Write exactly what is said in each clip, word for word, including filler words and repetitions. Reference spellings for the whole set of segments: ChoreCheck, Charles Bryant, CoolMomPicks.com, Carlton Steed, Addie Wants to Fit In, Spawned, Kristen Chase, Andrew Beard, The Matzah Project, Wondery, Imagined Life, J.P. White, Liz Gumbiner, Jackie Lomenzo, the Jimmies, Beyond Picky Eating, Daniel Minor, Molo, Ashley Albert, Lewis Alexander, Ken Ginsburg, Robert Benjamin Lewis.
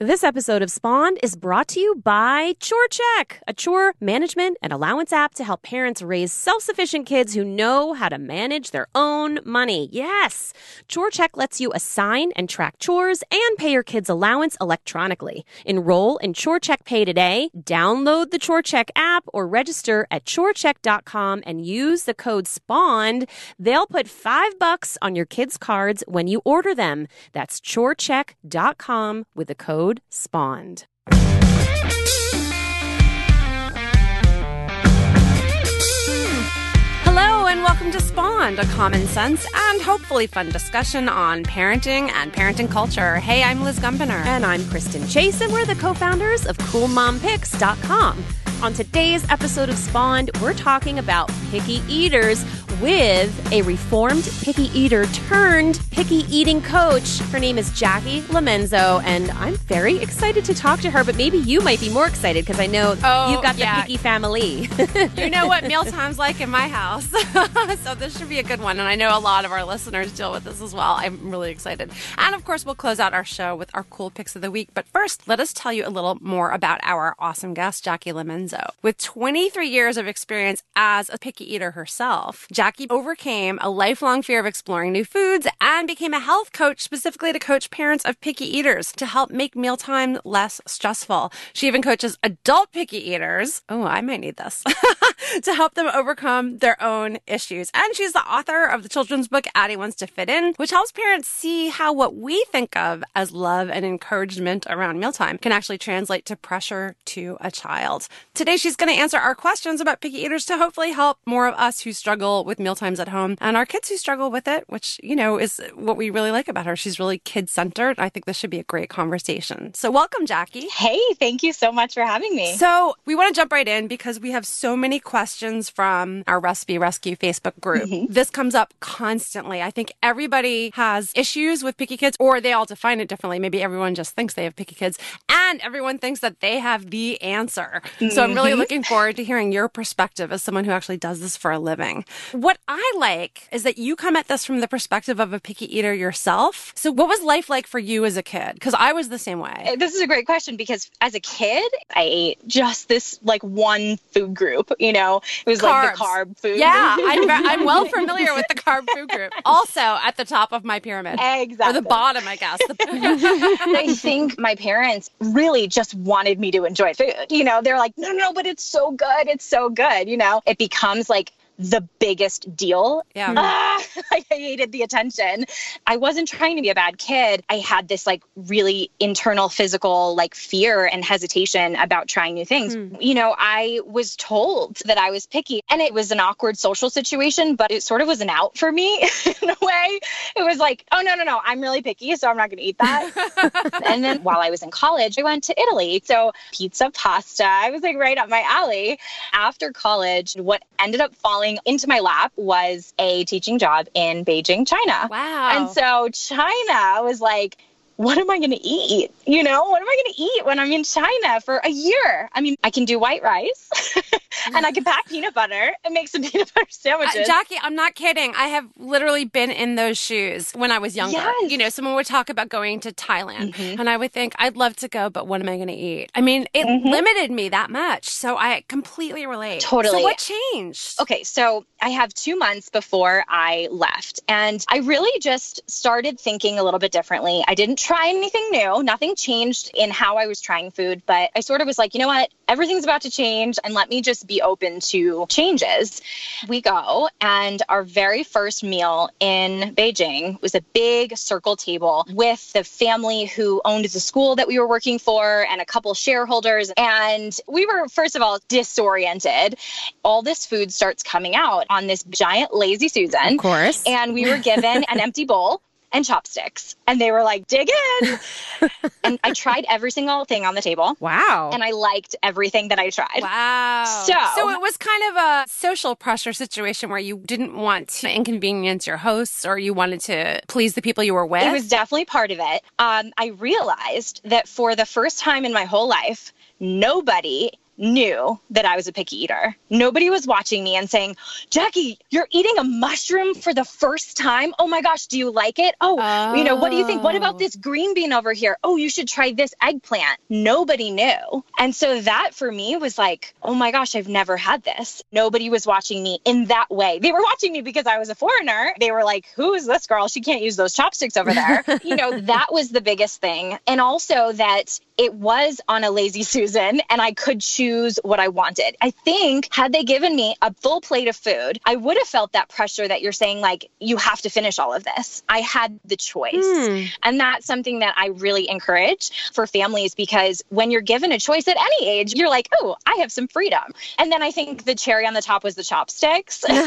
This episode of Spawned is brought to you by ChoreCheck, a chore management and allowance app to help parents raise self-sufficient kids who know how to manage their own money. Yes, ChoreCheck lets you assign and track chores and pay your kids' allowance electronically. Enroll in ChoreCheck Pay today, download the ChoreCheck app, or register at chore check dot com and use the code SPAWNED. They'll put five bucks on your kids' cards when you order them. That's chore check dot com with the code SPAWNED. Hello and welcome to Spawned, a common sense and hopefully fun discussion on parenting and parenting culture. Hey, I'm Liz Gumbiner. And I'm Kristen Chase, and we're the co-founders of cool mom picks dot com. On today's episode of Spawned, we're talking about picky eaters with a reformed picky eater turned picky eating coach. Her name is Jackie Lomenzo, and I'm very excited to talk to her, but maybe you might be more excited because I know oh, you've got yeah. the picky family. You know what mealtime's like in my house, so this should be a good one, and I know a lot of our listeners deal with this as well. I'm really excited. And of course, we'll close out our show with our cool picks of the week, but first, let us tell you a little more about our awesome guest, Jackie Lomenzo. With twenty-three years of experience as a picky eater herself, Jackie Jackie overcame a lifelong fear of exploring new foods and became a health coach specifically to coach parents of picky eaters to help make mealtime less stressful. She even coaches adult picky eaters. Oh, I might need this. To help them overcome their own issues. And she's the author of the children's book, Addie Wants to Fit In, which helps parents see how what we think of as love and encouragement around mealtime can actually translate to pressure to a child. Today, she's going to answer our questions about picky eaters to hopefully help more of us who struggle with mealtimes at home and our kids who struggle with it, which, you know, is what we really like about her. She's really kid-centered. I think this should be a great conversation. So welcome, Jackie. Hey, thank you so much for having me. So we want to jump right in because we have so many questions from our Recipe Rescue Facebook group. Mm-hmm. This comes up constantly. I think everybody has issues with picky kids, or they all define it differently. Maybe everyone just thinks they have picky kids and everyone thinks that they have the answer. Mm-hmm. So I'm really looking forward to hearing your perspective as someone who actually does this for a living. What I like is that you come at this from the perspective of a picky eater yourself. So what was life like for you as a kid? Because I was the same way. This is a great question because as a kid, I ate just this like one food group, you know, it was carbs. Like the carb food. Yeah, I'm, I'm well familiar with the carb food group. Also at the top of my pyramid. Exactly. Or the bottom, I guess. I think my parents really just wanted me to enjoy food. You know, they're like, no, no, but it's so good. It's so good. You know, it becomes like the biggest deal. Yeah. Ah, I hated the attention. I wasn't trying to be a bad kid. I had this like really internal physical like fear and hesitation about trying new things. Mm. You know, I was told that I was picky and it was an awkward social situation, but it sort of was an out for me in a way. It was like, oh no, no, no, I'm really picky, so I'm not going to eat that. And then while I was in college, I went to Italy. So pizza, pasta, I was like right up my alley. After college, what ended up falling into my lap was a teaching job in Beijing, China. Wow. And so China was like, what am I going to eat? You know, what am I going to eat when I'm in China for a year? I mean, I can do white rice and I can pack peanut butter and make some peanut butter sandwiches. Uh, Jackie, I'm not kidding. I have literally been in those shoes when I was younger. Yes. You know, someone would talk about going to Thailand mm-hmm. and I would think, I'd love to go, but what am I going to eat? I mean, it mm-hmm. limited me that much. So I completely relate. Totally. So what changed? Okay. So I have two months before I left and I really just started thinking a little bit differently. I didn't try anything new. Nothing changed in how I was trying food, but I sort of was like, you know what? Everything's about to change and let me just be open to changes. We go, and our very first meal in Beijing was a big circle table with the family who owned the school that we were working for and a couple shareholders. And we were, first of all, disoriented. All this food starts coming out on this giant Lazy Susan. Of course. And we were given an empty bowl and chopsticks. And they were like, dig in. And I tried every single thing on the table. Wow. And I liked everything that I tried. Wow. So, so it was kind of a social pressure situation where you didn't want to inconvenience your hosts or you wanted to please the people you were with. It was definitely part of it. Um, I realized that for the first time in my whole life, nobody knew that I was a picky eater. Nobody was watching me and saying, Jackie, you're eating a mushroom for the first time. Oh my gosh, do you like it? Oh, oh, you know, what do you think? What about this green bean over here? Oh, you should try this eggplant. Nobody knew. And so that for me was like, oh my gosh, I've never had this. Nobody was watching me in that way. They were watching me because I was a foreigner. They were like, who is this girl? She can't use those chopsticks over there. You know, that was the biggest thing. And also that it was on a Lazy Susan and I could choose what I wanted. I think had they given me a full plate of food, I would have felt that pressure that you're saying, like, you have to finish all of this. I had the choice. Mm. And that's something that I really encourage for families, because when you're given a choice at any age, you're like, oh, I have some freedom. And then I think the cherry on the top was the chopsticks. I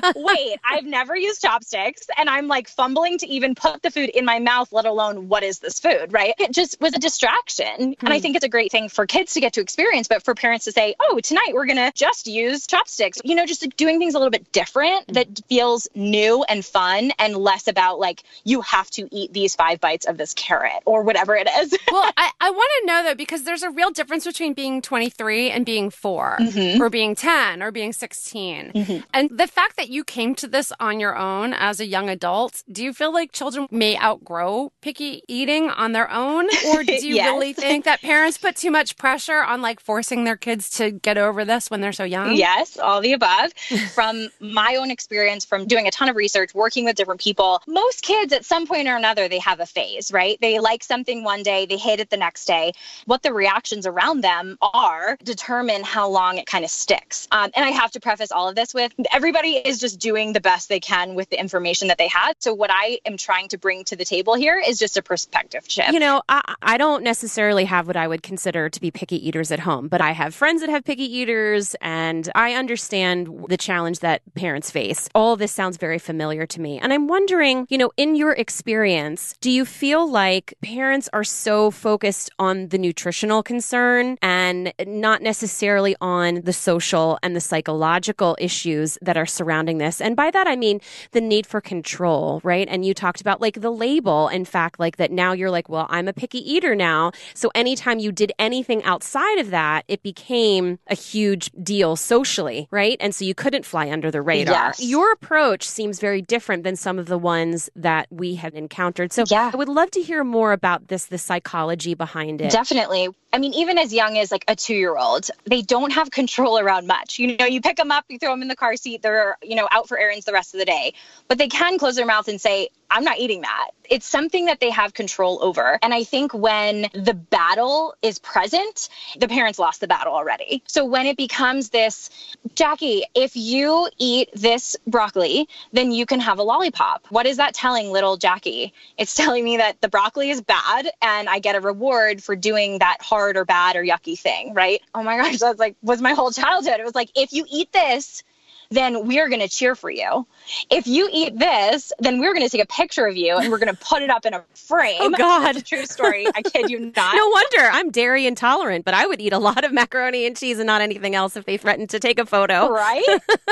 was like, wait, I've never used chopsticks. And I'm like fumbling to even put the food in my mouth, let alone what is this food, right? It just was a distraction. And I think it's a great thing for kids to get to experience, but for parents to say, oh, tonight we're going to just use chopsticks, you know, just like doing things a little bit different that feels new and fun and less about like, you have to eat these five bites of this carrot or whatever it is. Well, I, I want to know though, because there's a real difference between being twenty-three and being four mm-hmm. or being ten or being sixteen. Mm-hmm. And the fact that you came to this on your own as a young adult, do you feel like children may outgrow picky eating on their own? Or do you yeah. really think that parents put too much pressure on like forcing their kids to get over this when they're so young? Yes, all the above. From my own experience, from doing a ton of research, working with different people, most kids at some point or another, they have a phase, right? They like something one day, they hate it the next day. What the reactions around them are determine how long it kind of sticks. Um, and I have to preface all of this with everybody is just doing the best they can with the information that they had. So what I am trying to bring to the table here is just a perspective shift. You know, I, I don't necessarily necessarily have what I would consider to be picky eaters at home, but I have friends that have picky eaters and I understand the challenge that parents face. All of this sounds very familiar to me. And I'm wondering, you know, in your experience, do you feel like parents are so focused on the nutritional concern and not necessarily on the social and the psychological issues that are surrounding this? And by that, I mean the need for control, right? And you talked about like the label, in fact, like that now you're like, well, I'm a picky eater now. So anytime you did anything outside of that, it became a huge deal socially, right? And so you couldn't fly under the radar. Yes. Your approach seems very different than some of the ones that we have encountered. So yeah. I would love to hear more about this, the psychology behind it. Definitely. I mean, even as young as like a two-year-old, they don't have control around much. You know, you pick them up, you throw them in the car seat, they're, you know, out for errands the rest of the day. But they can close their mouth and say, I'm not eating that. It's something that they have control over. And I think when the battle is present, the parents lost the battle already. So when it becomes this, Jackie, if you eat this broccoli, then you can have a lollipop. What is that telling little Jackie? It's telling me that the broccoli is bad and I get a reward for doing that hard or bad or yucky thing, right? Oh my gosh, that's like, was my whole childhood. It was like, if you eat this, then we're going to cheer for you. If you eat this, then we're going to take a picture of you and we're going to put it up in a frame. Oh, God. That's a true story. I kid you not. No wonder. I'm dairy intolerant, but I would eat a lot of macaroni and cheese and not anything else if they threatened to take a photo. Right?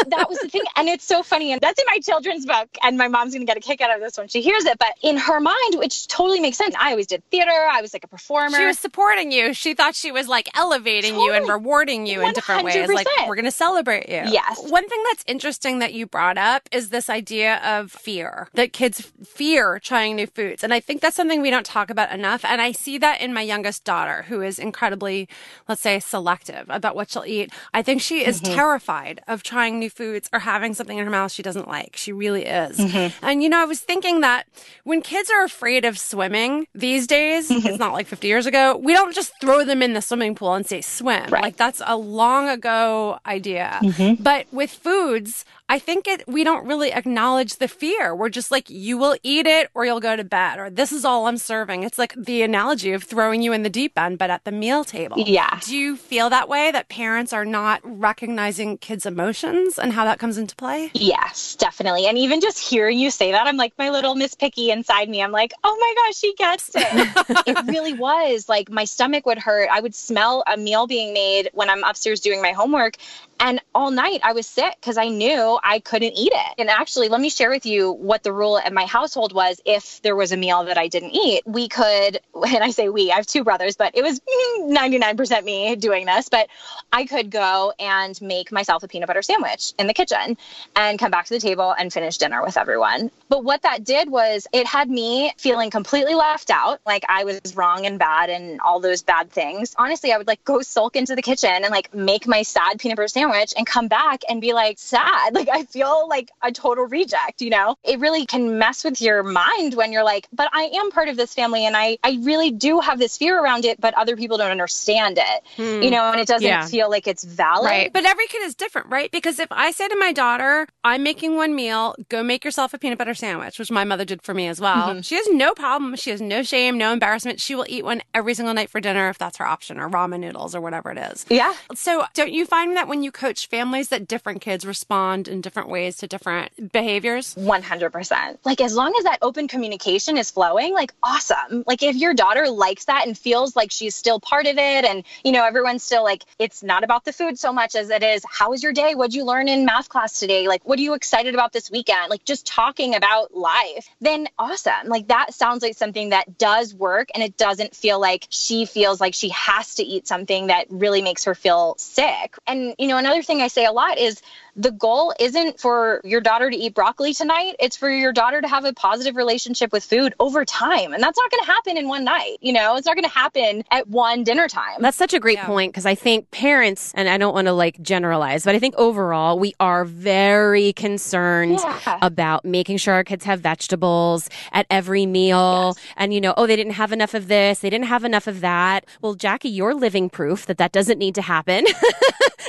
That was the thing. And it's so funny. And that's in my children's book. And my mom's going to get a kick out of this when she hears it. But in her mind, which totally makes sense. I always did theater. I was like a performer. She was supporting you. She thought she was like elevating totally. You and rewarding you one hundred percent. In different ways. Like, we're going to celebrate you. Yes. One thing that That's interesting that you brought up is this idea of fear, that kids fear trying new foods. And I think that's something we don't talk about enough. And I see that in my youngest daughter, who is incredibly, let's say, selective about what she'll eat. I think she is mm-hmm. terrified of trying new foods or having something in her mouth she doesn't like. She really is. Mm-hmm. And, you know, I was thinking that when kids are afraid of swimming these days, mm-hmm. it's not like fifty years ago, we don't just throw them in the swimming pool and say swim. Right. Like, that's a long ago idea. Mm-hmm. But with food, foods, I think it, we don't really acknowledge the fear. We're just like, you will eat it or you'll go to bed, or this is all I'm serving. It's like the analogy of throwing you in the deep end, but at the meal table. Yeah. Do you feel that way, that parents are not recognizing kids' emotions and how that comes into play? Yes, definitely. And even just hearing you say that, I'm like, my little Miss Picky inside me. I'm like, oh my gosh, she gets it. It really was like my stomach would hurt. I would smell a meal being made when I'm upstairs doing my homework. And all night I was sick because I knew I couldn't eat it. And actually, let me share with you what the rule in my household was. If there was a meal that I didn't eat, we could, and I say we, I have two brothers, but it was ninety-nine percent me doing this, but I could go and make myself a peanut butter sandwich in the kitchen and come back to the table and finish dinner with everyone. But what that did was it had me feeling completely left out. Like I was wrong and bad and all those bad things. Honestly, I would like go sulk into the kitchen and like make my sad peanut butter sandwich and come back and be like sad. Like I feel like a total reject, you know? It really can mess with your mind when you're like, but I am part of this family and I, I really do have this fear around it, but other people don't understand it, hmm. you know, and it doesn't yeah. feel like it's valid. Right. But every kid is different, right? Because if I say to my daughter, I'm making one meal, go make yourself a peanut butter sandwich, which my mother did for me as well. Mm-hmm. She has no problem. She has no shame, no embarrassment. She will eat one every single night for dinner if that's her option, or ramen noodles or whatever it is. Yeah. So don't you find that when you coach families that different kids respond in different ways to different behaviors? one hundred percent. Like as long as that open communication is flowing, like awesome. Like if your daughter likes that and feels like she's still part of it and, you know, everyone's still like, it's not about the food so much as it is, how was your day? What'd you learn in math class today? Like, what are you excited about this weekend? Like just talking about life, then awesome. Like that sounds like something that does work and it doesn't feel like she feels like she has to eat something that really makes her feel sick. And, you know, another thing I say a lot is the goal isn't for your daughter to eat broccoli tonight. It's for your daughter to have a positive relationship with food over time. And that's not going to happen in one night. You know, it's not going to happen at one dinner time. That's such a great yeah. point, because I think parents, and I don't want to like generalize, but I think overall we are very concerned yeah. about making sure our kids have vegetables at every meal. Yes. And, you know, oh, they didn't have enough of this. They didn't have enough of that. Well, Jackie, you're living proof that that doesn't need to happen.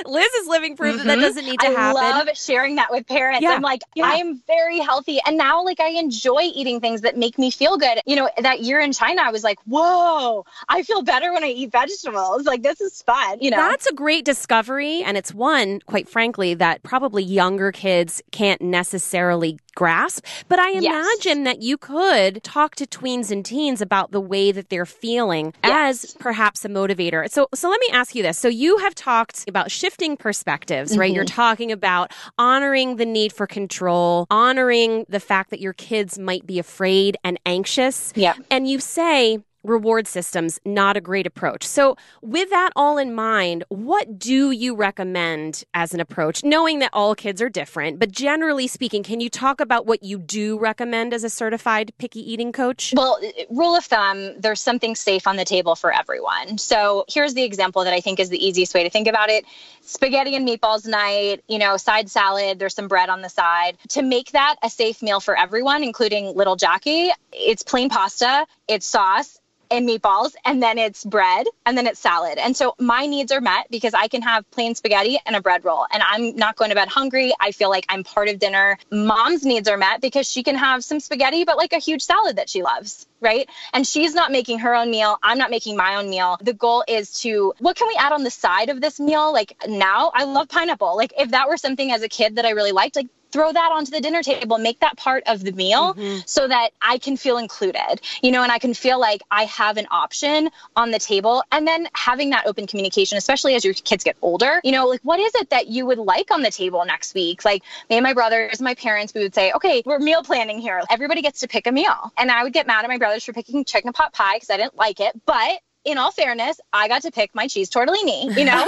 Liz is living proof mm-hmm. that that doesn't need to I happen. I love sharing that with parents. Yeah. I'm like, yeah. I am very healthy. And now like I enjoy eating things that make me feel good. You know, that year in China, I was like, whoa, I feel better when I eat vegetables. Like this is fun. You know, that's a great discovery. And it's one, quite frankly, that probably younger kids can't necessarily grasp. But I imagine yes. that you could talk to tweens and teens about the way that they're feeling yes. as perhaps a motivator. So, so let me ask you this. So you have talked about shifting perspectives, mm-hmm. right? You're talking about honoring the need for control, honoring the fact that your kids might be afraid and anxious. Yeah. And you say reward systems, not a great approach. So with that all in mind, what do you recommend as an approach? Knowing that all kids are different, but generally speaking, can you talk about what you do recommend as a certified picky eating coach? Well, rule of thumb, there's something safe on the table for everyone. So here's the example that I think is the easiest way to think about it. Spaghetti and meatballs night, you know, side salad, there's some bread on the side. To make that a safe meal for everyone, including little Jackie, it's plain pasta, it's sauce, and meatballs, and then it's bread, and then it's salad. And so my needs are met because I can have plain spaghetti and a bread roll, and I'm not going to bed hungry. I feel like I'm part of dinner. Mom's needs are met because she can have some spaghetti, but like a huge salad that she loves, right? And she's not making her own meal. I'm not making my own meal. The goal is to, what can we add on the side of this meal? Like now I love pineapple. Like if that were something as a kid that I really liked, like throw that onto the dinner table, make that part of the meal mm-hmm. so that I can feel included, you know, and I can feel like I have an option on the table. And then having that open communication, especially as your kids get older, you know, like, what is it that you would like on the table next week? Like me and my brothers, my parents, we would say, okay, we're meal planning here. Everybody gets to pick a meal. And I would get mad at my brothers for picking chicken pot pie because I didn't like it. But in all fairness, I got to pick my cheese tortellini, you know,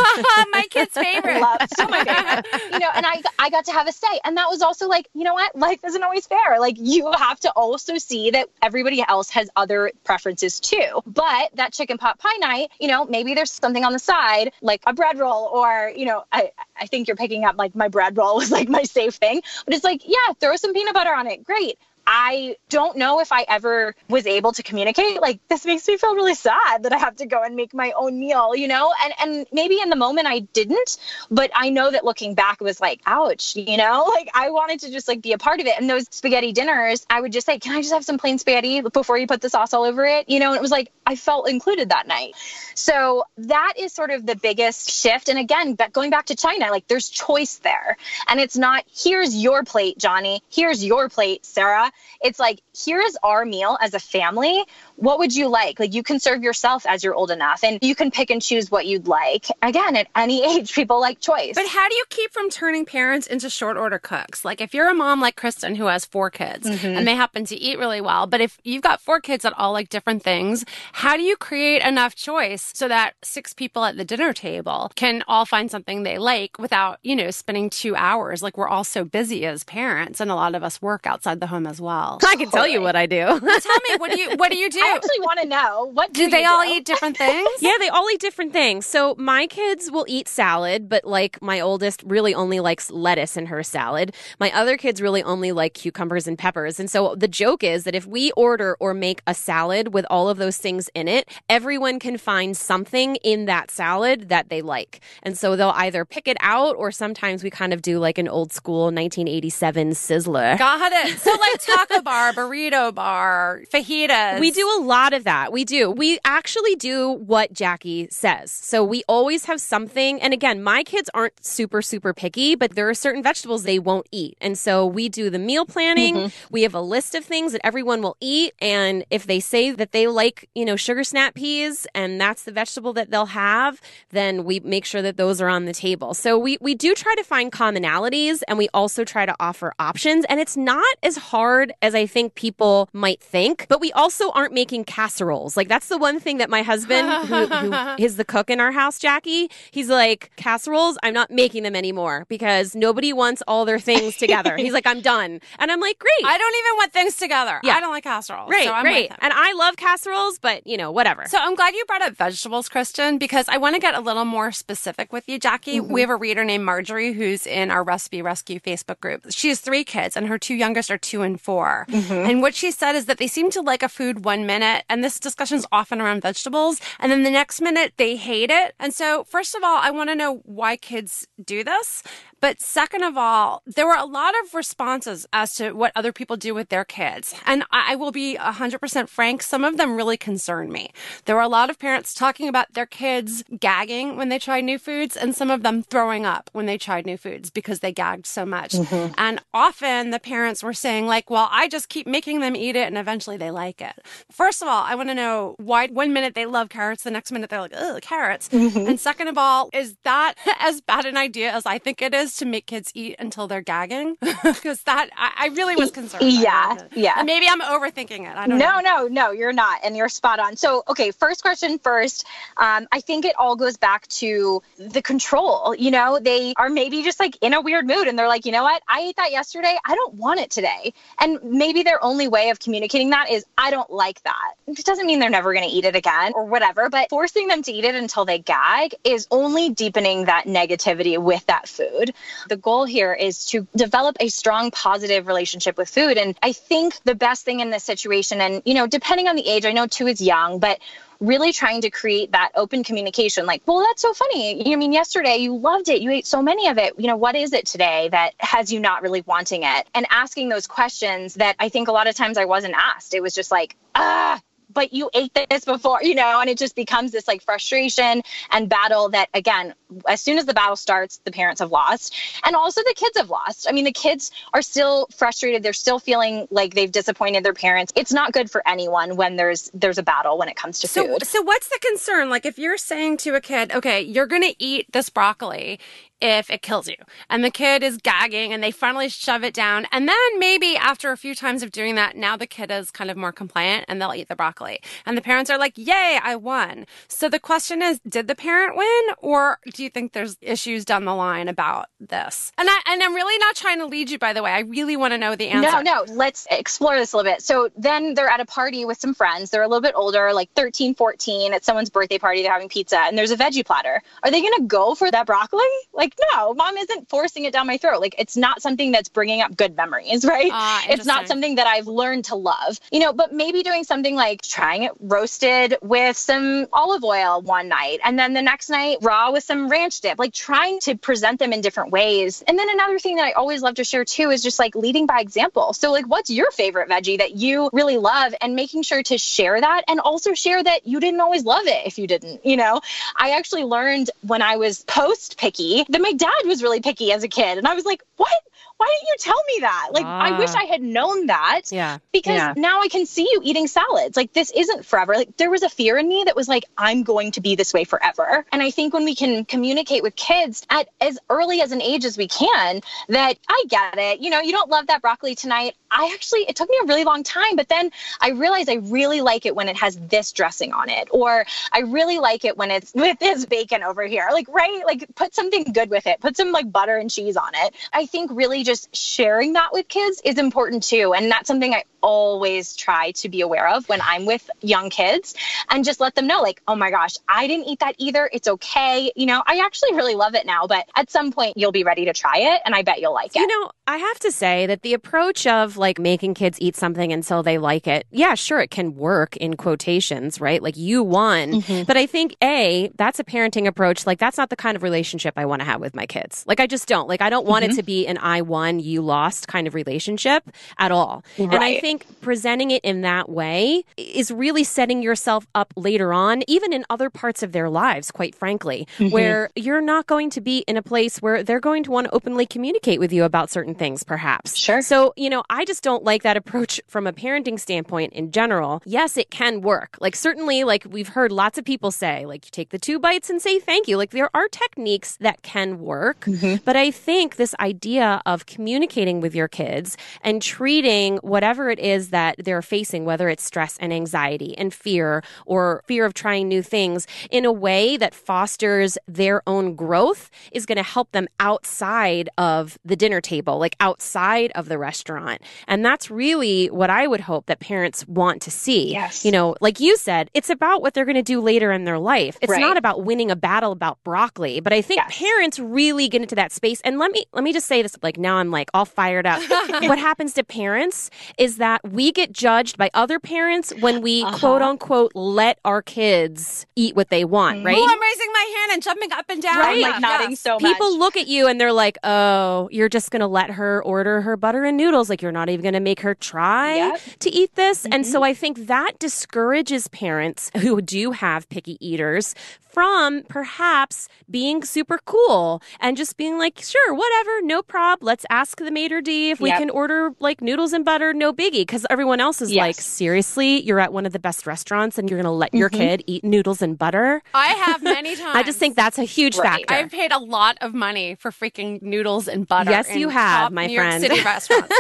my kid's favorite, Love, so my favorite, you know, and I, I got to have a say. And that was also like, you know what? Life isn't always fair. Like you have to also see that everybody else has other preferences too. But that chicken pot pie night, you know, maybe there's something on the side, like a bread roll, or, you know, I, I think you're picking up like my bread roll was like my safe thing, but it's like, yeah, throw some peanut butter on it. Great. I don't know if I ever was able to communicate. Like, this makes me feel really sad that I have to go and make my own meal, you know? And and maybe in the moment I didn't, but I know that looking back, it was like, ouch, you know? Like, I wanted to just, like, be a part of it. And those spaghetti dinners, I would just say, can I just have some plain spaghetti before you put the sauce all over it? You know, and it was like, I felt included that night. So that is sort of the biggest shift. And again, going back to China, like, there's choice there. And it's not, here's your plate, Johnny. Here's your plate, Sarah. It's like, here is our meal as a family. what would you like? Like, you can serve yourself as you're old enough, and you can pick and choose what you'd like. Again, at any age, people like choice. But how do you keep from turning parents into short order cooks? Like, if you're a mom like Kristen who has four kids mm-hmm. and they happen to eat really well, but if you've got four kids that all like different things, how do you create enough choice so that six people at the dinner table can all find something they like without, you know, spending two hours? Like, we're all so busy as parents, and a lot of us work outside the home as well. I can totally. tell you what I do. Tell me, what do you what do you do? I actually want to know. What do, do they you all do? Eat different things? Yeah, they all eat different things. So my kids will eat salad, but like my oldest really only likes lettuce in her salad. My other kids really only like cucumbers and peppers. And so the joke is that if we order or make a salad with all of those things in it, everyone can find something in that salad that they like. And so they'll either pick it out, or sometimes we kind of do like an old school nineteen eighty-seven sizzler. Got it. So like taco bar, burrito bar, fajitas. We do a lot of that. We do. We actually do what Jackie says. So we always have something. And again, my kids aren't super, super picky, but there are certain vegetables they won't eat. And so we do the meal planning. Mm-hmm. We have a list of things that everyone will eat. And if they say that they like, you know, sugar snap peas, and that's the vegetable that they'll have, then we make sure that those are on the table. So we, we do try to find commonalities, and we also try to offer options. And it's not as hard as I think people might think, but we also aren't making casseroles. Like, that's the one thing that my husband, who, who is the cook in our house, Jackie, he's like, casseroles, I'm not making them anymore because nobody wants all their things together. He's like, I'm done. And I'm like, great. I don't even want things together. Yeah. I don't like casseroles. Right, so I'm right. And I love casseroles, but, you know, whatever. So I'm glad you brought up vegetables, Kristen, because I want to get a little more specific with you, Jackie. Mm-hmm. We have a reader named Marjorie who's in our Recipe Rescue Facebook group. She has three kids, and her two youngest are two and four. Mm-hmm. And what she said is that they seem to like a food one minute, and this discussion is often around vegetables, and then the next minute they hate it. And so, first of all, I want to know why kids do this. But second of all, there were a lot of responses as to what other people do with their kids. And I will be one hundred percent frank, some of them really concern me. There were a lot of parents talking about their kids gagging when they tried new foods, and some of them throwing up when they tried new foods because they gagged so much. Mm-hmm. And often the parents were saying, like, well, I just keep making them eat it and eventually they like it. First of all, I want to know why one minute they love carrots, the next minute they're like, ugh, carrots. Mm-hmm. And second of all, is that as bad an idea as I think it is to make kids eat until they're gagging? Because that, I, I really was concerned. Yeah, yeah. And maybe I'm overthinking it. I don't no, know. No, no, no, you're not. And you're spot on. So, okay, first question first. Um, I think it all goes back to the control. You know, they are maybe just like in a weird mood and they're like, you know what? I ate that yesterday. I don't want it today. And maybe their only way of communicating that is, I don't like that. It doesn't mean they're never going to eat it again or whatever, but forcing them to eat it until they gag is only deepening that negativity with that food. The goal here is to develop a strong, positive relationship with food. And I think the best thing in this situation, and, you know, depending on the age, I know two is young, but really trying to create that open communication. Like, well, that's so funny. I mean, yesterday you loved it. You ate so many of it. You know, what is it today that has you not really wanting it? And asking those questions that I think a lot of times I wasn't asked. It was just like, ah, but you ate this before, you know, and it just becomes this like frustration and battle that, again, as soon as the battle starts, the parents have lost. And also the kids have lost. I mean, the kids are still frustrated. They're still feeling like they've disappointed their parents. It's not good for anyone when there's there's a battle when it comes to so, food. So what's the concern? Like, if you're saying to a kid, okay, you're going to eat this broccoli if it kills you, and the kid is gagging and they finally shove it down, and then maybe after a few times of doing that, now the kid is kind of more compliant and they'll eat the broccoli, and the parents are like, yay, I won. So the question is, did the parent win, or do you think there's issues down the line about this? And, I, and I'm really not trying to lead you, by the way. I really want to know the answer. No, no, let's explore this a little bit. So then they're at a party with some friends. They're a little bit older, like thirteen, fourteen, at someone's birthday party. They're having pizza and there's a veggie platter. Are they going to go for that broccoli? Like, no, mom isn't forcing it down my throat. Like, it's not something that's bringing up good memories, right? Uh, it's not something that I've learned to love, you know, but maybe doing something like trying it roasted with some olive oil one night, and then the next night raw with some ranch dip, like trying to present them in different ways. And then another thing that I always love to share too is just like leading by example. So like, what's your favorite veggie that you really love, and making sure to share that, and also share that you didn't always love it if you didn't, you know. I actually learned when I was post-picky that my dad was really picky as a kid. And I was like, what? why didn't you tell me that? Like, ah. I wish I had known that. Yeah. Because yeah. now I can see you eating salads. Like, this isn't forever. Like, there was a fear in me that was like, I'm going to be this way forever. And I think when we can communicate with kids at as early as an age as we can, that I get it. You know, you don't love that broccoli tonight. I actually, it took me a really long time, but then I realized I really like it when it has this dressing on it, or I really like it when it's with this bacon over here. Like, right? Like, put something good with it. Put some like butter and cheese on it. I think really just sharing that with kids is important too. And that's something I always try to be aware of when I'm with young kids, and just let them know, like, oh my gosh, I didn't eat that either. It's okay. You know, I actually really love it now, but at some point you'll be ready to try it, and I bet you'll like it. You know, I have to say that the approach of like making kids eat something until they like it, yeah, sure, it can work in quotations, right? Like, you won. Mm-hmm. But I think, A, that's a parenting approach. Like, that's not the kind of relationship I want to have with my kids. Like, I just don't. Like, I don't want mm-hmm. it to be an I won, you lost kind of relationship at all. Right. And I think I think presenting it in that way is really setting yourself up later on, even in other parts of their lives, quite frankly, mm-hmm. where you're not going to be in a place where they're going to want to openly communicate with you about certain things, perhaps. Sure. So, you know, I just don't like that approach from a parenting standpoint in general. Yes, it can work. Like, certainly, like, we've heard lots of people say, like, you take the two bites and say thank you. Like, there are techniques that can work. Mm-hmm. But I think this idea of communicating with your kids and treating whatever it is that they're facing, whether it's stress and anxiety and fear, or fear of trying new things, in a way that fosters their own growth, is going to help them outside of the dinner table, like outside of the restaurant. And that's really what I would hope that parents want to see. Yes. You know, like you said, it's about what they're going to do later in their life. It's right. not about winning a battle about broccoli, but I think yes. parents really get into that space. And let me let me just say this, like, now I'm like all fired up. What happens to parents is that we get judged by other parents when we, uh-huh. quote unquote, let our kids eat what they want, right? Oh, I'm raising my hand and jumping up and down. Right. I'm like nodding yeah. so much. People look at you and they're like, oh, you're just going to let her order her butter and noodles. Like, you're not even going to make her try yep. to eat this. Mm-hmm. And so I think that discourages parents who do have picky eaters from perhaps being super cool and just being like, sure, whatever, no prob. Let's ask the maitre d' if we yep. can order like noodles and butter, no biggie. Because everyone else is yes. like, seriously, you're at one of the best restaurants and you're going to let your mm-hmm. kid eat noodles and butter? I have many times. I just think that's a huge right. factor. I've paid a lot of money for freaking noodles and butter. Yes, in you have, top my New friend. York City restaurants.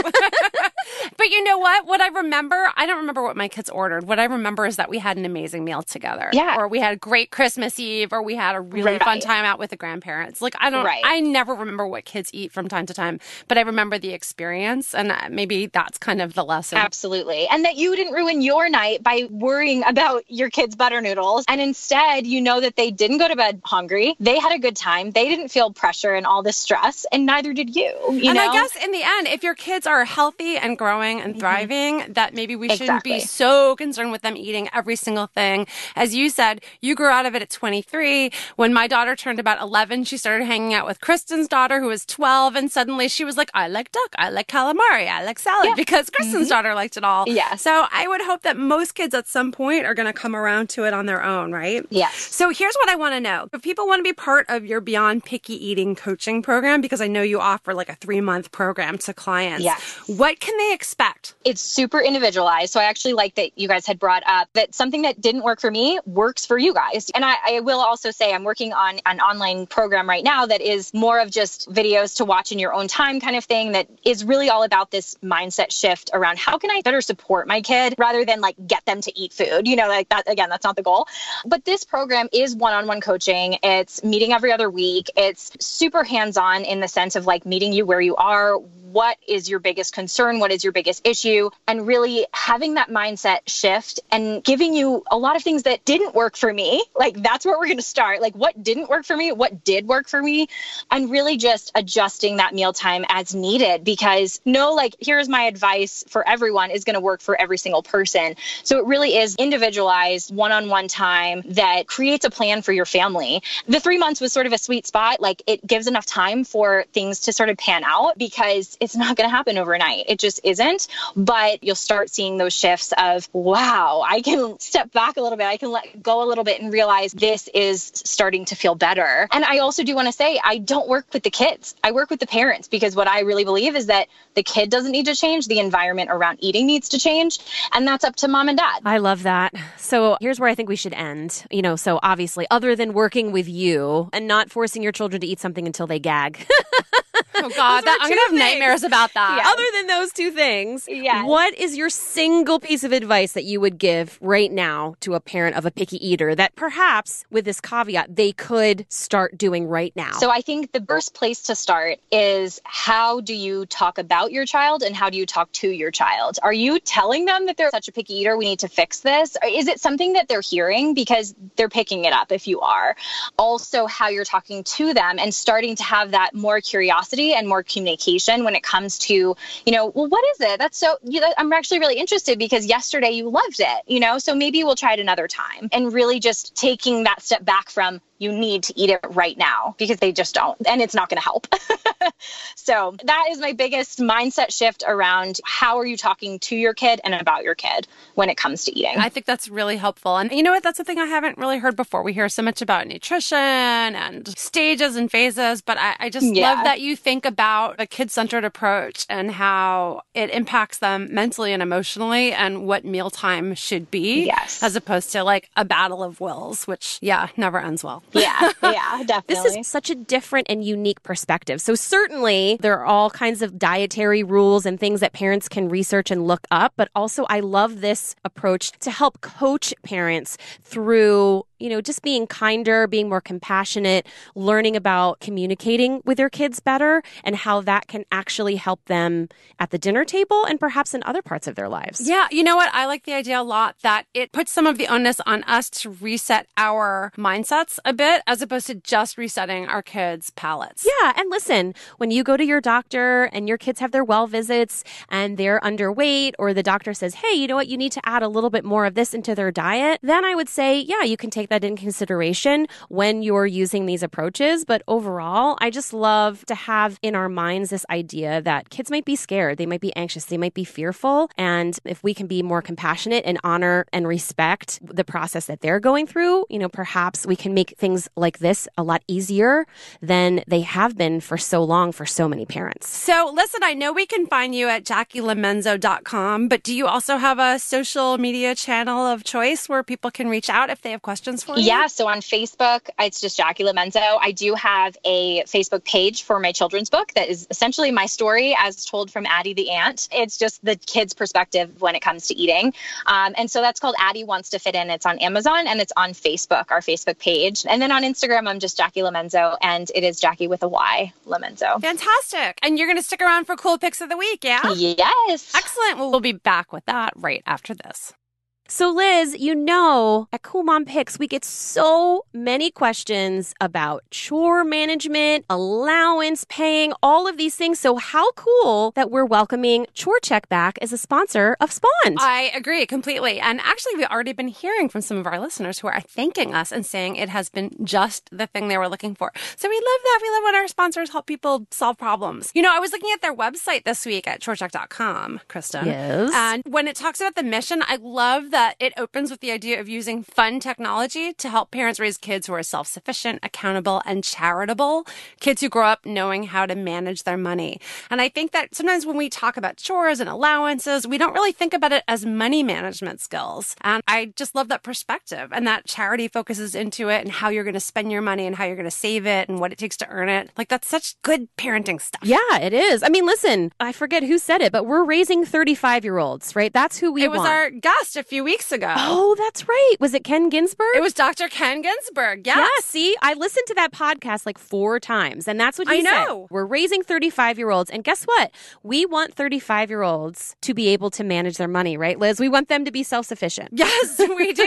But you know what? What I remember, I don't remember what my kids ordered. What I remember is that we had an amazing meal together. Yeah. Or we had a great Christmas Eve, or we had a really right. fun time out with the grandparents. Like, I don't, right. I never remember what kids eat from time to time, but I remember the experience, and maybe that's kind of the lesson. Absolutely. And that you didn't ruin your night by worrying about your kids' butter noodles. And instead, you know that they didn't go to bed hungry. They had a good time. They didn't feel pressure and all this stress, and neither did you. you and know? I guess in the end, if your kids are healthy and growing and thriving, mm-hmm. that maybe we exactly. shouldn't be so concerned with them eating every single thing. As you said, you grew out of it at twenty-three. When my daughter turned about eleven, she started hanging out with Kristen's daughter, who was twelve, and suddenly she was like, I like duck, I like calamari, I like salad, yeah. because Kristen's mm-hmm. daughter liked it all. Yeah. So I would hope that most kids at some point are going to come around to it on their own, right? Yes. So here's what I want to know. If people want to be part of your Beyond Picky Eating coaching program, because I know you offer like a three-month program to clients, yes. what can they expect? It's super individualized. So I actually like that you guys had brought up that something that didn't work for me works for you guys. And I, I will also say I'm working on an online program right now that is more of just videos to watch in your own time kind of thing, that is really all about this mindset shift around how can I better support my kid rather than like get them to eat food. You know, like that, again, that's not the goal. But this program is one-on-one coaching. It's meeting every other week. It's super hands-on in the sense of like meeting you where you are. What is your biggest concern? What is your biggest issue? And really having that mindset shift and giving you a lot of things that didn't work for me. Like, that's where we're going to start. Like, what didn't work for me? What did work for me? And really just adjusting that mealtime as needed, because no, like, here's my advice for everyone is going to work for every single person. So it really is individualized one-on-one time that creates a plan for your family. The three months was sort of a sweet spot. Like, it gives enough time for things to sort of pan out, because it's not going to happen overnight. It just isn't. But you'll start seeing those shifts of, wow, I can step back a little bit. I can let go a little bit and realize this is starting to feel better. And I also do want to say, I don't work with the kids. I work with the parents, because what I really believe is that the kid doesn't need to change. The environment around eating needs to change. And that's up to mom and dad. I love that. So here's where I think we should end. You know, so obviously, other than working with you and not forcing your children to eat something until they gag. Oh, God. That, I'm going to have things. nightmares about that. Yeah. Other than those two things, yes. What is your single piece of advice that you would give right now to a parent of a picky eater that perhaps, with this caveat, they could start doing right now? So I think the first place to start is, how do you talk about your child and how do you talk to your child? Are you telling them that they're such a picky eater, we need to fix this? Or is it something that they're hearing? Because they're picking it up if you are. Also, how you're talking to them and starting to have that more curiosity and more communication when it comes to, you know, well, what is it? That's so, you know, I'm actually really interested because yesterday you loved it, you know, so maybe we'll try it another time. And really just taking that step back from, you need to eat it right now, because they just don't, and it's not going to help. So that is my biggest mindset shift around, how are you talking to your kid and about your kid when it comes to eating? I think that's really helpful. And you know what? That's the thing I haven't really heard before. We hear so much about nutrition and stages and phases, but I, I just yeah. love that you think about a kid-centered approach and how it impacts them mentally and emotionally and what mealtime should be, yes. as opposed to like a battle of wills, which, yeah, never ends well. Yeah, yeah, definitely. This is such a different and unique perspective. So certainly there are all kinds of dietary rules and things that parents can research and look up. But also I love this approach to help coach parents through, you know, just being kinder, being more compassionate, learning about communicating with their kids better and how that can actually help them at the dinner table and perhaps in other parts of their lives. Yeah, you know what? I like the idea a lot that it puts some of the onus on us to reset our mindsets a bit as opposed to just resetting our kids' palates. Yeah, and listen, when you go to your doctor and your kids have their well visits and they're underweight or the doctor says, hey, you know what, you need to add a little bit more of this into their diet, then I would say, yeah, you can take that in consideration when you're using these approaches. But overall, I just love to have in our minds this idea that kids might be scared, they might be anxious, they might be fearful. And if we can be more compassionate and honor and respect the process that they're going through, you know, perhaps we can make things like this a lot easier than they have been for so long for so many parents. So listen, I know we can find you at Jackie Lomenzo dot com, but do you also have a social media channel of choice where people can reach out if they have questions for you? Yeah, so on Facebook, it's just Jackie Lomenzo. I do have a Facebook page for my children's book that is essentially my story as told from Addie the aunt. It's just the kid's perspective when it comes to eating. Um, and so that's called Addie Wants to Fit In. It's on Amazon and it's on Facebook, our Facebook page. And then on Instagram, I'm just Jackie Lomenzo, and it is Jackie with a Y, Lomenzo. Fantastic. And you're going to stick around for Cool Picks of the Week, yeah? Yes. Excellent. Well, we'll be back with that right after this. So Liz, you know, at Cool Mom Picks, we get so many questions about chore management, allowance paying, all of these things. So how cool that we're welcoming ChoreCheck back as a sponsor of Spawned. I agree completely. And actually, we've already been hearing from some of our listeners who are thanking us and saying it has been just the thing they were looking for. So we love that. We love when our sponsors help people solve problems. You know, I was looking at their website this week at Chore Check dot com, Kristen. Yes. And when it talks about the mission, I love that it opens with the idea of using fun technology to help parents raise kids who are self-sufficient, accountable, and charitable, kids who grow up knowing how to manage their money. And I think that sometimes when we talk about chores and allowances, we don't really think about it as money management skills. And I just love that perspective, and that charity focuses into it and how you're going to spend your money and how you're going to save it and what it takes to earn it. Like, that's such good parenting stuff. Yeah, it is. I mean, listen, I forget who said it, but we're raising thirty-five-year-olds, right? That's who we want. It was want. our guest a few weeks ago. Oh, that's right. Was it Ken Ginsburg? It was Doctor Ken Ginsburg. Yes. Yeah, see, I listened to that podcast like four times, and that's what he I said. Know. We're raising thirty-five-year-olds, and guess what? We want thirty-five-year-olds to be able to manage their money, right, Liz? We want them to be self-sufficient. Yes, we do.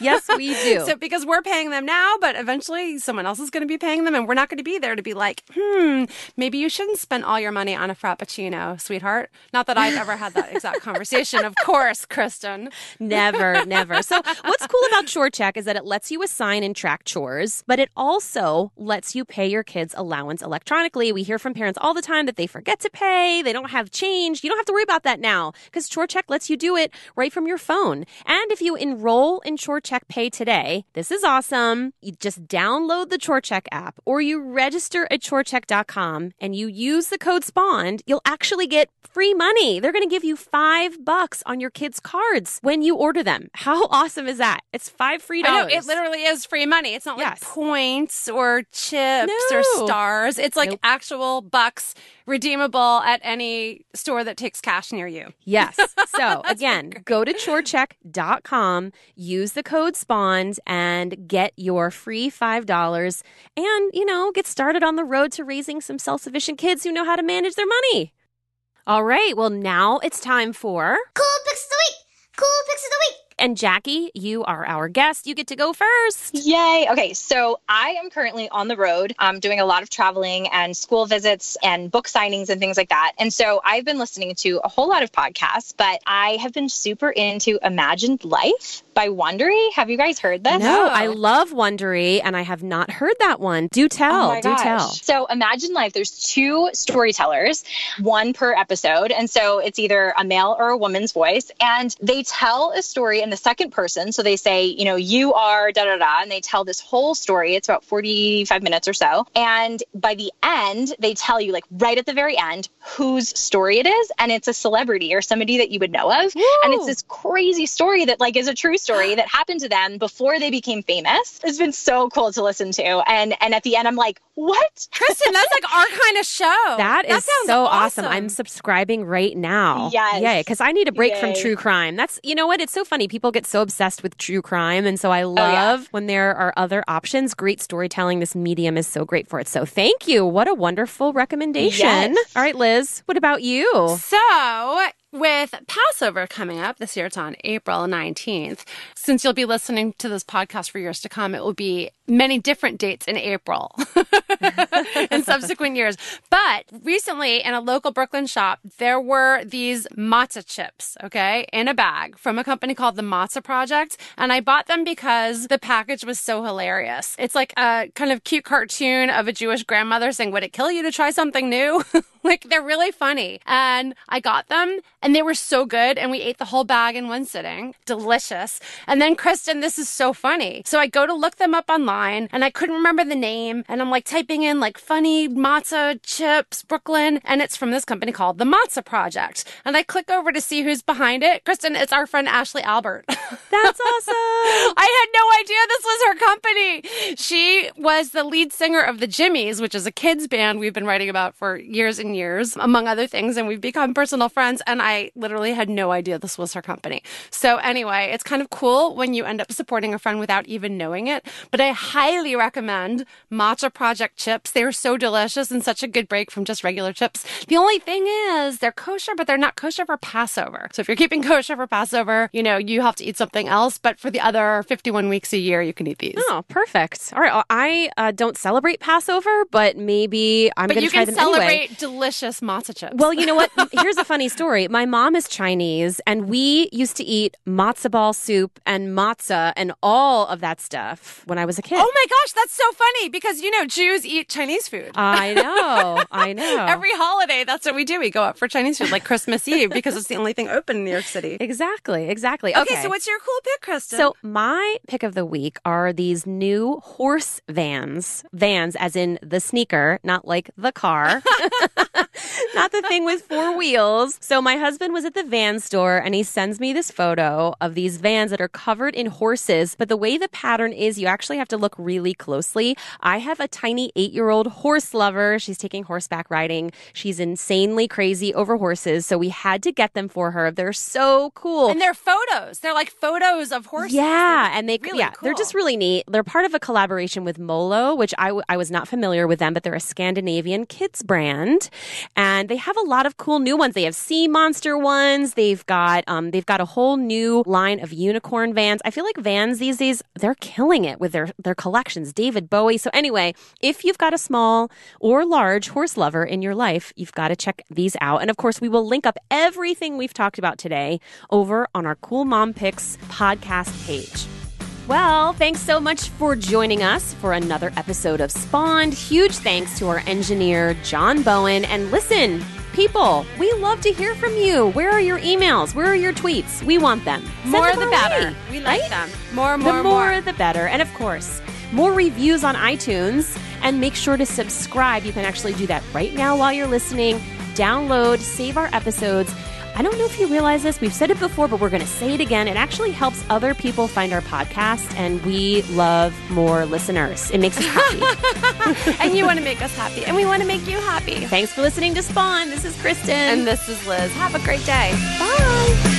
Yes, we do. So because we're paying them now, but eventually someone else is going to be paying them, and we're not going to be there to be like, hmm, maybe you shouldn't spend all your money on a Frappuccino, sweetheart. Not that I've ever had that exact conversation, of course, Kristen. No. Never, never. So what's cool about ChoreCheck is that it lets you assign and track chores, but it also lets you pay your kids' allowance electronically. We hear from parents all the time that they forget to pay. They don't have change. You don't have to worry about that now because ChoreCheck lets you do it right from your phone. And if you enroll in ChoreCheck Pay today, this is awesome. You just download the ChoreCheck app or you register at ChoreCheck dot com and you use the code SPAWNED, you'll actually get free money. They're going to give you five bucks on your kids' cards when you order them. How awesome is that? It's five free dollars. I know, it literally is free money. It's not yes. like points or chips no. or stars. It's like nope. actual bucks redeemable at any store that takes cash near you. Yes. So again, go to ChoreCheck dot com, use the code SPAWNED and get your free five dollars and, you know, get started on the road to raising some self-sufficient kids who know how to manage their money. All right. Well, now it's time for Cool Picks of the Week. Cool Picks of the Week. And Jackie, you are our guest. You get to go first. Yay. Okay. So I am currently on the road. I'm doing a lot of traveling and school visits and book signings and things like that. And so I've been listening to a whole lot of podcasts, but I have been super into Imagined Life by Wondery. Have you guys heard this? No, I love Wondery and I have not heard that one. Do tell. Oh my gosh. Do tell. So Imagined Life, there's two storytellers, one per episode. And so it's either a male or a woman's voice. And they tell a story in the second person. So they say, you know, you are da, da, da, and they tell this whole story. It's about forty-five minutes or so. And by the end, they tell you like right at the very end whose story it is. And it's a celebrity or somebody that you would know of. Woo. And it's this crazy story that like is a true story that happened to them before they became famous. It's been so cool to listen to. And, and at the end, I'm like, what? Kristen, that's like our kind of show. That, that is so awesome. awesome. I'm subscribing right now. Yes. Yay. Because I need a break Yay. from true crime. That's, you know what? It's so funny. People People get so obsessed with true crime. And so I love oh, yeah. when there are other options. Great storytelling. This medium is so great for it. So thank you. What a wonderful recommendation. Yes. All right, Liz, what about you? So with Passover coming up this year, it's on April nineteenth. Since you'll be listening to this podcast for years to come, it will be many different dates in April in subsequent years. But recently in a local Brooklyn shop, there were these matzah chips, okay, in a bag from a company called The Matzah Project. And I bought them because the package was so hilarious. It's like a kind of cute cartoon of a Jewish grandmother saying, would it kill you to try something new? Like, they're really funny. And I got them and they were so good. And we ate the whole bag in one sitting. Delicious. And then, Kristen, this is so funny. So I go to look them up online. And I couldn't remember the name. And I'm like typing in like funny matzah chips, Brooklyn. And it's from this company called The Matzah Project. And I click over to see who's behind it. Kristen, it's our friend Ashley Albert. That's awesome. I had no idea this was her company. She was the lead singer of the Jimmies, which is a kids band we've been writing about for years and years, among other things. And we've become personal friends. And I literally had no idea this was her company. So anyway, it's kind of cool when you end up supporting a friend without even knowing it. But I highly recommend Matzah Project chips. They are so delicious and such a good break from just regular chips. The only thing is they're kosher, but they're not kosher for Passover. So if you're keeping kosher for Passover, you know, you have to eat something else. But for the other fifty-one weeks a year, you can eat these. Oh, perfect. All right. Well, I uh, don't celebrate Passover, but maybe I'm going to try them anyway. But you can celebrate delicious matzah chips. Well, you know what? Here's a funny story. My mom is Chinese and we used to eat matzo ball soup and matzah and all of that stuff when I was a kid. Kid. Oh my gosh, that's so funny because, you know, Jews eat Chinese food. I know, I know. Every holiday, that's what we do. We go out for Chinese food, like Christmas Eve, because it's the only thing open in New York City. Exactly, exactly. Okay, okay, so what's your cool pick, Kristen? So my pick of the week are these new horse vans. Vans as in the sneaker, not like the car. Not the thing with four wheels. So my husband was at the van store and he sends me this photo of these vans that are covered in horses. But the way the pattern is, you actually have to look really closely. I have a tiny eight-year-old horse lover. She's taking horseback riding. She's insanely crazy over horses. So we had to get them for her. They're so cool. And they're photos. They're like photos of horses. Yeah. They're and they, really yeah, cool. They're just really neat. They're part of a collaboration with Molo, which I, w- I was not familiar with them, but they're a Scandinavian kids brand. And and they have a lot of cool new ones. They have sea monster ones. They've got um, they've got a whole new line of unicorn vans. I feel like vans these days, they're killing it with their, their collections. David Bowie. So anyway, if you've got a small or large horse lover in your life, you've got to check these out. And of course, we will link up everything we've talked about today over on our Cool Mom Picks podcast page. Well, thanks so much for joining us for another episode of Spawned. Huge thanks to our engineer, John Bowen. And listen, people, we love to hear from you. Where are your emails? Where are your tweets? We want them. Send more them the better. Way, we like right? them. More, more, the more. The more, the better. And of course, more reviews on iTunes. And make sure to subscribe. You can actually do that right now while you're listening. Download, save our episodes. I don't know if you realize this. We've said it before, but we're going to say it again. It actually helps other people find our podcast, and we love more listeners. It makes us happy. And you want to make us happy, and we want to make you happy. Thanks for listening to Spawn. This is Kristen. And this is Liz. Have a great day. Bye.